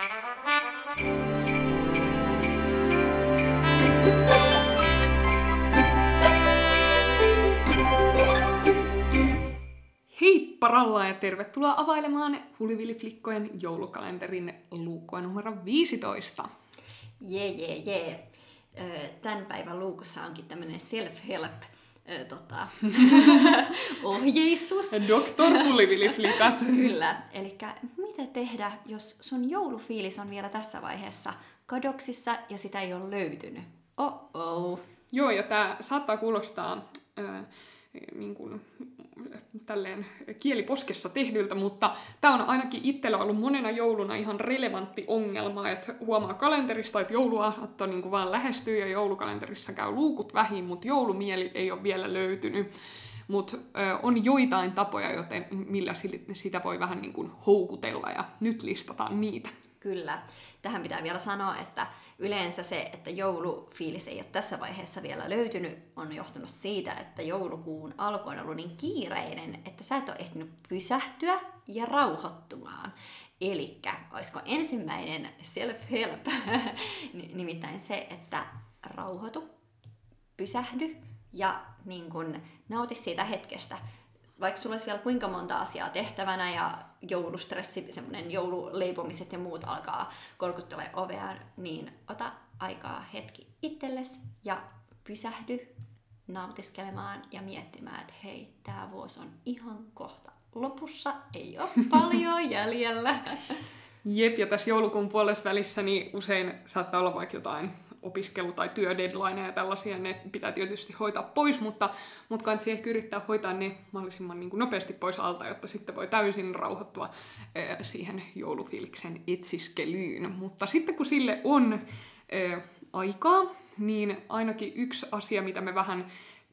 Paralla ja tervetuloa availemaan Hulivili-flikkojen joulukalenterin luukkua numero 15. Jee. Tämän päivän luukussa onkin tämmöinen self-help ohjeistus. Doktor Hulivili-flikat. Kyllä. Elikkä mitä tehdä, jos sun joulufiilis on vielä tässä vaiheessa kadoksissa ja sitä ei ole löytynyt? Oh. Joo, ja tää saattaa kuulostaa niin kuin tälleen kieliposkessa tehdyltä, mutta tämä on ainakin itsellä ollut monena jouluna ihan relevantti ongelma, että huomaa kalenterista, että jouluaatto niin kuin vaan lähestyy ja joulukalenterissa käy luukut vähin, mutta joulumieli ei ole vielä löytynyt. Mutta on joitain tapoja, joten millä sitä voi vähän niin kuin houkutella, ja nyt listataan niitä. Kyllä. Tähän pitää vielä sanoa, että yleensä se, että joulufiilis ei ole tässä vaiheessa vielä löytynyt, on johtunut siitä, että joulukuun alku on ollut niin kiireinen, että sä et ole ehtinyt pysähtyä ja rauhoittumaan. Elikkä olisiko ensimmäinen self-help, nimittäin se, että rauhoitu, pysähdy ja niin kun nauti siitä hetkestä. Vaikka sulla olisi vielä kuinka monta asiaa tehtävänä ja joulustressi, semmoinen joululeipomiset ja muut alkaa kolkuttelemaan ovea, niin ota aikaa hetki itsellesi ja pysähdy nautiskelemaan ja miettimään, että hei, tää vuosi on ihan kohta lopussa, ei ole paljon jäljellä. Jep, ja tässä joulukuun puolessavälissä niin usein saattaa olla vaikka jotain opiskelu- tai työdeadlineja ja tällaisia, ne pitää tietysti hoitaa pois, mutta kansi ehkä yrittää hoitaa ne mahdollisimman niin kuin nopeasti pois alta, jotta sitten voi täysin rauhoittua siihen joulufiiliksen etsiskelyyn. Mutta sitten kun sille on aikaa, niin ainakin yksi asia, mitä me vähän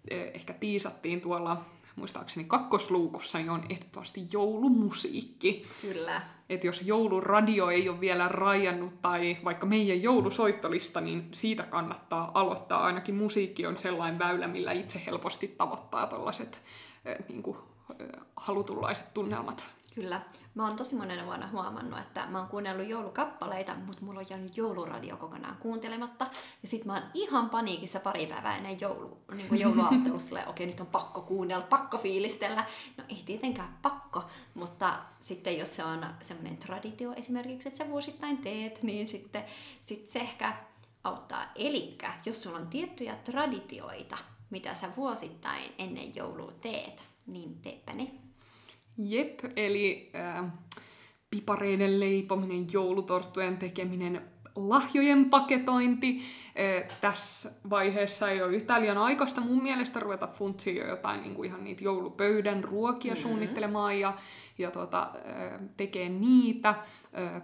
ehkä tiisattiin tuolla muistaakseni kakkosluukussa, niin on ehdottomasti joulumusiikki. Kyllä. Että jos jouluradio ei ole vielä rajannut tai vaikka meidän joulusoittolista, niin siitä kannattaa aloittaa. Ainakin musiikki on sellainen väylä, millä itse helposti tavoittaa tuollaiset halutunlaiset tunnelmat. Kyllä. Mä oon tosi monena vuonna huomannut, että mä oon kuunnellut joulukappaleita, mutta mulla on jäänyt jouluradio kokonaan kuuntelematta. Ja sit mä oon ihan paniikissa pari päivää ennen jouluaattelussa, okei, nyt on pakko kuunnella, pakko fiilistellä. No ei tietenkään pakko, mutta sitten jos se on semmoinen traditio esimerkiksi, että sä vuosittain teet, niin sitten se ehkä auttaa. Elikkä jos sulla on tiettyjä traditioita, mitä sä vuosittain ennen joulua teet, niin teepä ne. Jep, eli pipareiden leipominen, joulutorttujen tekeminen, lahjojen paketointi. Tässä vaiheessa ei ole yhtään liian aikaista mun mielestä ruveta funtsiin jo jotain niin kuin ihan niitä joulupöydän ruokia suunnittelemaan ja tekee niitä.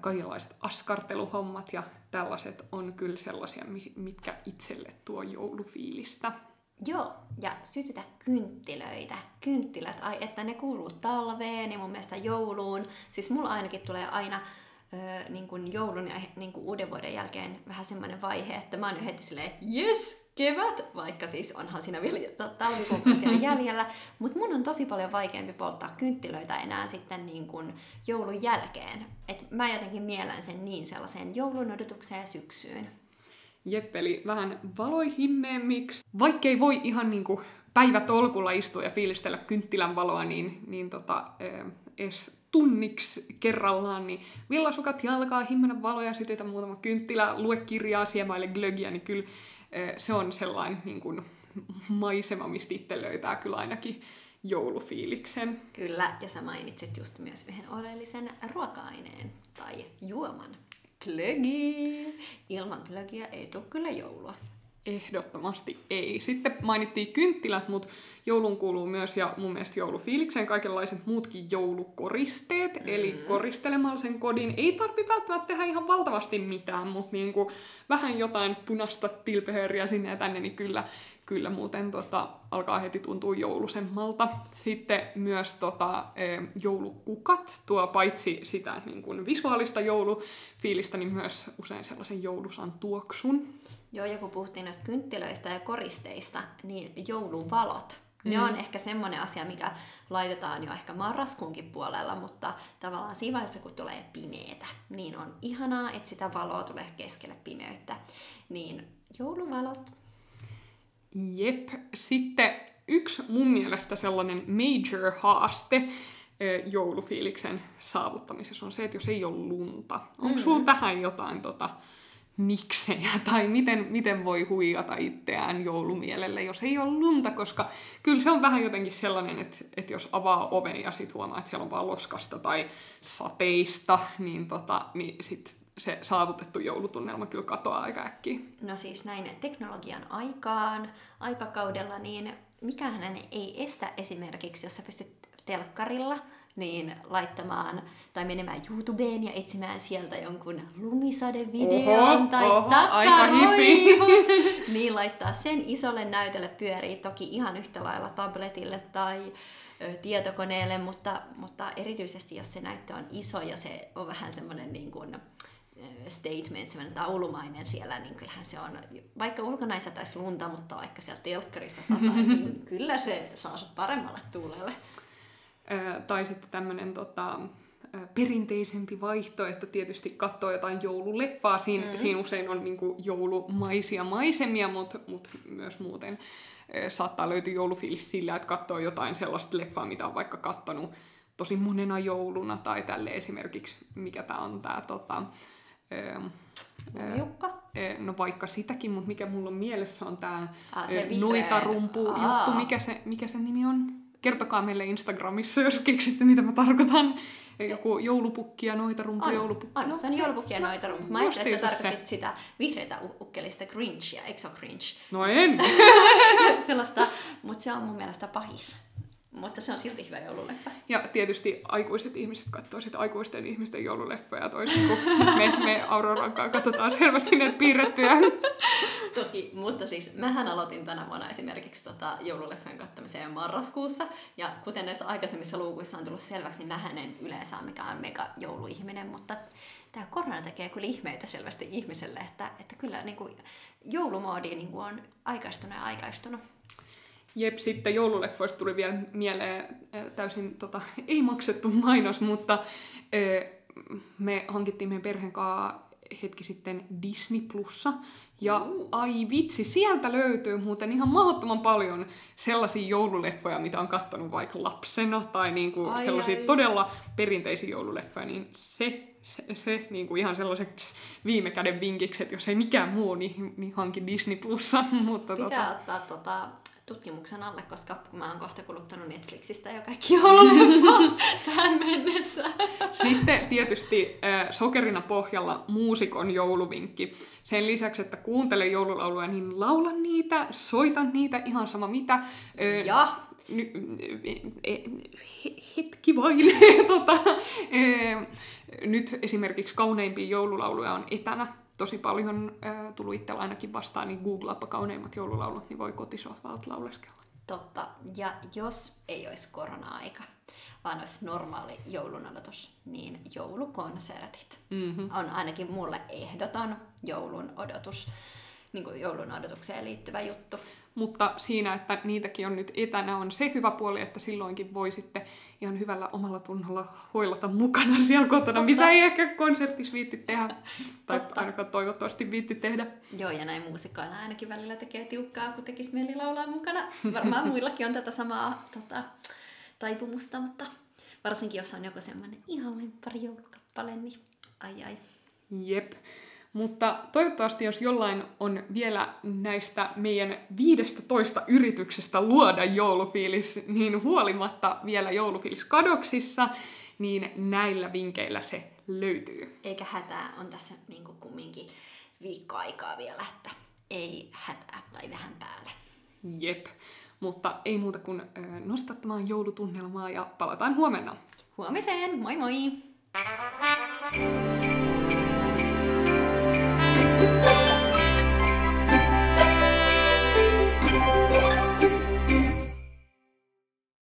Kaikenlaiset askarteluhommat ja tällaiset on kyllä sellaisia, mitkä itselle tuo joulufiilistä. Joo, ja sytytä kynttilöitä. Kynttilät, ai että ne kuuluu talveen ja mun mielestä jouluun. Siis mulla ainakin tulee aina niin kuin joulun ja niin kuin uuden vuoden jälkeen vähän semmoinen vaihe, että mä oon jo heti silleen, jes, kevät! Vaikka siis onhan siinä vielä talvikuukausia siellä jäljellä. Mutta mun on tosi paljon vaikeampi polttaa kynttilöitä enää sitten niin kuin joulun jälkeen. Et mä jotenkin miellän sen niin sellaiseen joulun odotukseen ja syksyyn. Jep, eli vähän valohimmeemmiksi. Vaikkei voi ihan niinku päivätolkulla istua ja fiilistellä kynttilän valoa, niin edes tunniksi kerrallaan, niin villasukat jalkaa, himmenen valoja, sytytä muutama kynttilä, lue kirjaa, siemaille glögiä, niin kyllä se on sellainen niinku maisema, mistä itse löytää kyllä ainakin joulufiiliksen. Kyllä, ja sä mainitsit just myös yhden oleellisen ruoka-aineen tai juoman. Glögi! Ilman glögiä ei tule kyllä joulua. Ehdottomasti ei. Sitten mainittiin kynttilät, mutta joulun kuuluu myös, ja mun mielestä joulufiilikseen, kaikenlaiset muutkin joulukoristeet. Eli koristelemalla sen kodin ei tarvitse välttämättä tehdä ihan valtavasti mitään, mutta niinku vähän jotain punaista tilpehööriä sinne ja tänne, niin kyllä muuten alkaa heti tuntua joulusemmalta. Sitten myös joulukukat tuo paitsi sitä niin kuin visuaalista joulufiilistä, niin myös usein sellaisen joulusan tuoksun. Joo, ja kun puhuttiin noista kynttilöistä ja koristeista, niin jouluvalot Ne on ehkä semmoinen asia, mikä laitetaan jo ehkä marraskuunkin puolella, mutta tavallaan siinä vaiheessa, kun tulee pimeetä, niin on ihanaa, että sitä valoa tulee keskelle pimeyttä. Niin jouluvalot. Jep. Sitten yksi mun mielestä sellainen major haaste joulufiiliksen saavuttamisessa on se, että jos ei ole lunta. Onko sulla tähän jotain niksejä, tai miten voi huijata itseään joulumielelle, jos ei ole lunta, koska kyllä se on vähän jotenkin sellainen, että jos avaa oven ja sit huomaa, että siellä on vaan loskasta tai sateista, niin sit se saavutettu joulutunnelma kyllä katoaa aika äkkiä. No siis näin teknologian aikakaudella, niin mikähän ei estä esimerkiksi, jos sä pystyt telkkarilla niin laittamaan tai menemään YouTubeen ja etsimään sieltä jonkun lumisadevideon tai takkaroihut, niin laittaa sen isolle näytölle pyörii toki ihan yhtä lailla tabletille tai tietokoneelle, mutta erityisesti jos se näyttö on iso ja se on vähän semmoinen niin kuin statement, semmoinen taulumainen siellä, niin kyllähän se on, vaikka ulkona ei sataisi lunta, mutta vaikka siellä telkkarissa sataisi, niin kyllä se saa sut paremmalle tuulelle. Tai sitten tämmöinen perinteisempi vaihtoehto, tietysti katsoo jotain joululeffaa. Siinä usein on niinku joulumaisia maisemia, mutta myös muuten saattaa löytyä joulufiilis sillä, että katsoo jotain sellaista leffaa, mitä on vaikka katsonut tosi monena jouluna. Tai tälle esimerkiksi, mikä tämä on tämä... No vaikka sitäkin, mutta mikä mulla on mielessä on tämä noitarumpu-juttu. Mikä sen nimi on? Kertokaa meille Instagramissa, jos keksitte, mitä mä tarkoitan. Joku joulupukki ja noitarumpu. On, se on joulupukki ja noitarumpu. Mä ajattelin, että sä tarkoitit sitä vihreätä ukkelista cringea. Eikö se ole cringe? No en! Sellaista, mutta se on mun mielestä pahis. Mutta se on silti hyvä joululeffa. Ja tietysti aikuiset ihmiset katsoo sitten aikuisten ihmisten joululeffoja toisin kuin me Aurorankaan katsotaan selvästi ne piirrettyjä. Toki, mutta siis mähän aloitin tänä vuonna esimerkiksi joululeffojen katsomiseen marraskuussa. Ja kuten näissä aikaisemmissa luukuissa on tullut selväksi, niin mähän en yleensä ole mikään mega jouluihminen, mutta tämä korona tekee kyllä ihmeitä selvästi ihmiselle, että kyllä niin joulumoodi niin on aikaistunut. Jep, sitten joululeffoista tuli vielä mieleen täysin ei maksettu mainos, mutta me hankittiin meidän perheen kanssa hetki sitten Disney Plussa. Ja ai vitsi, sieltä löytyy muuten ihan mahdottoman paljon sellaisia joululeffoja, mitä on kattonut vaikka lapsena, tai niinku sellaisia todella perinteisiä joululeffoja, niin se niinku ihan sellaiseksi viime käden vinkiksi, että jos ei mikään muu, niin hankin Disney Plussa. Mutta pitää ottaa tutkimuksen alle, koska mä oon kohta kuluttanut Netflixistä jo kaikki joululeffat tähän mennessä. Sitten tietysti sokerina pohjalla muusikon jouluvinkki. Sen lisäksi, että kuuntele joululauluja, niin laula niitä, soita niitä, ihan sama mitä. Ja hetki vain. Nyt esimerkiksi kauneimpia joululauluja on etänä. Tosi paljon tullut itsellä ainakin vastaan, niin googlaappa kauneimmat joululaulut, niin voi kotisohvalta lauleskella. Totta. Ja jos ei olisi korona-aika, vaan olisi normaali joulunodotus, niin joulukonsertit on ainakin mulle ehdoton joulun odotukseen liittyvä juttu. Mutta siinä, että niitäkin on nyt etänä, on se hyvä puoli, että silloinkin voi sitten ihan hyvällä omalla tunnolla hoilata mukana siellä kotona, mitä ei ehkä konsertissa viitti tehdä, tai ainakaan toivottavasti viitti tehdä. Joo, ja näin muusikkoina ainakin välillä tekee tiukkaa, kun tekisi mieli laulaa mukana. Varmaan muillakin on tätä samaa taipumusta, mutta varsinkin jos on joku semmoinen ihan lemppari joulukappale, niin ai. Jep. Mutta toivottavasti, jos jollain on vielä näistä meidän 15 yrityksestä luoda joulufiilis, niin huolimatta vielä joulufiilis kadoksissa, niin näillä vinkeillä se löytyy. Eikä hätää, on tässä niin kuin kumminkin viikkoaikaa vielä, että ei hätää tai vähän päälle. Jep, mutta ei muuta kuin nostattamaan joulutunnelmaa ja palataan huomenna. Huomiseen, moi moi!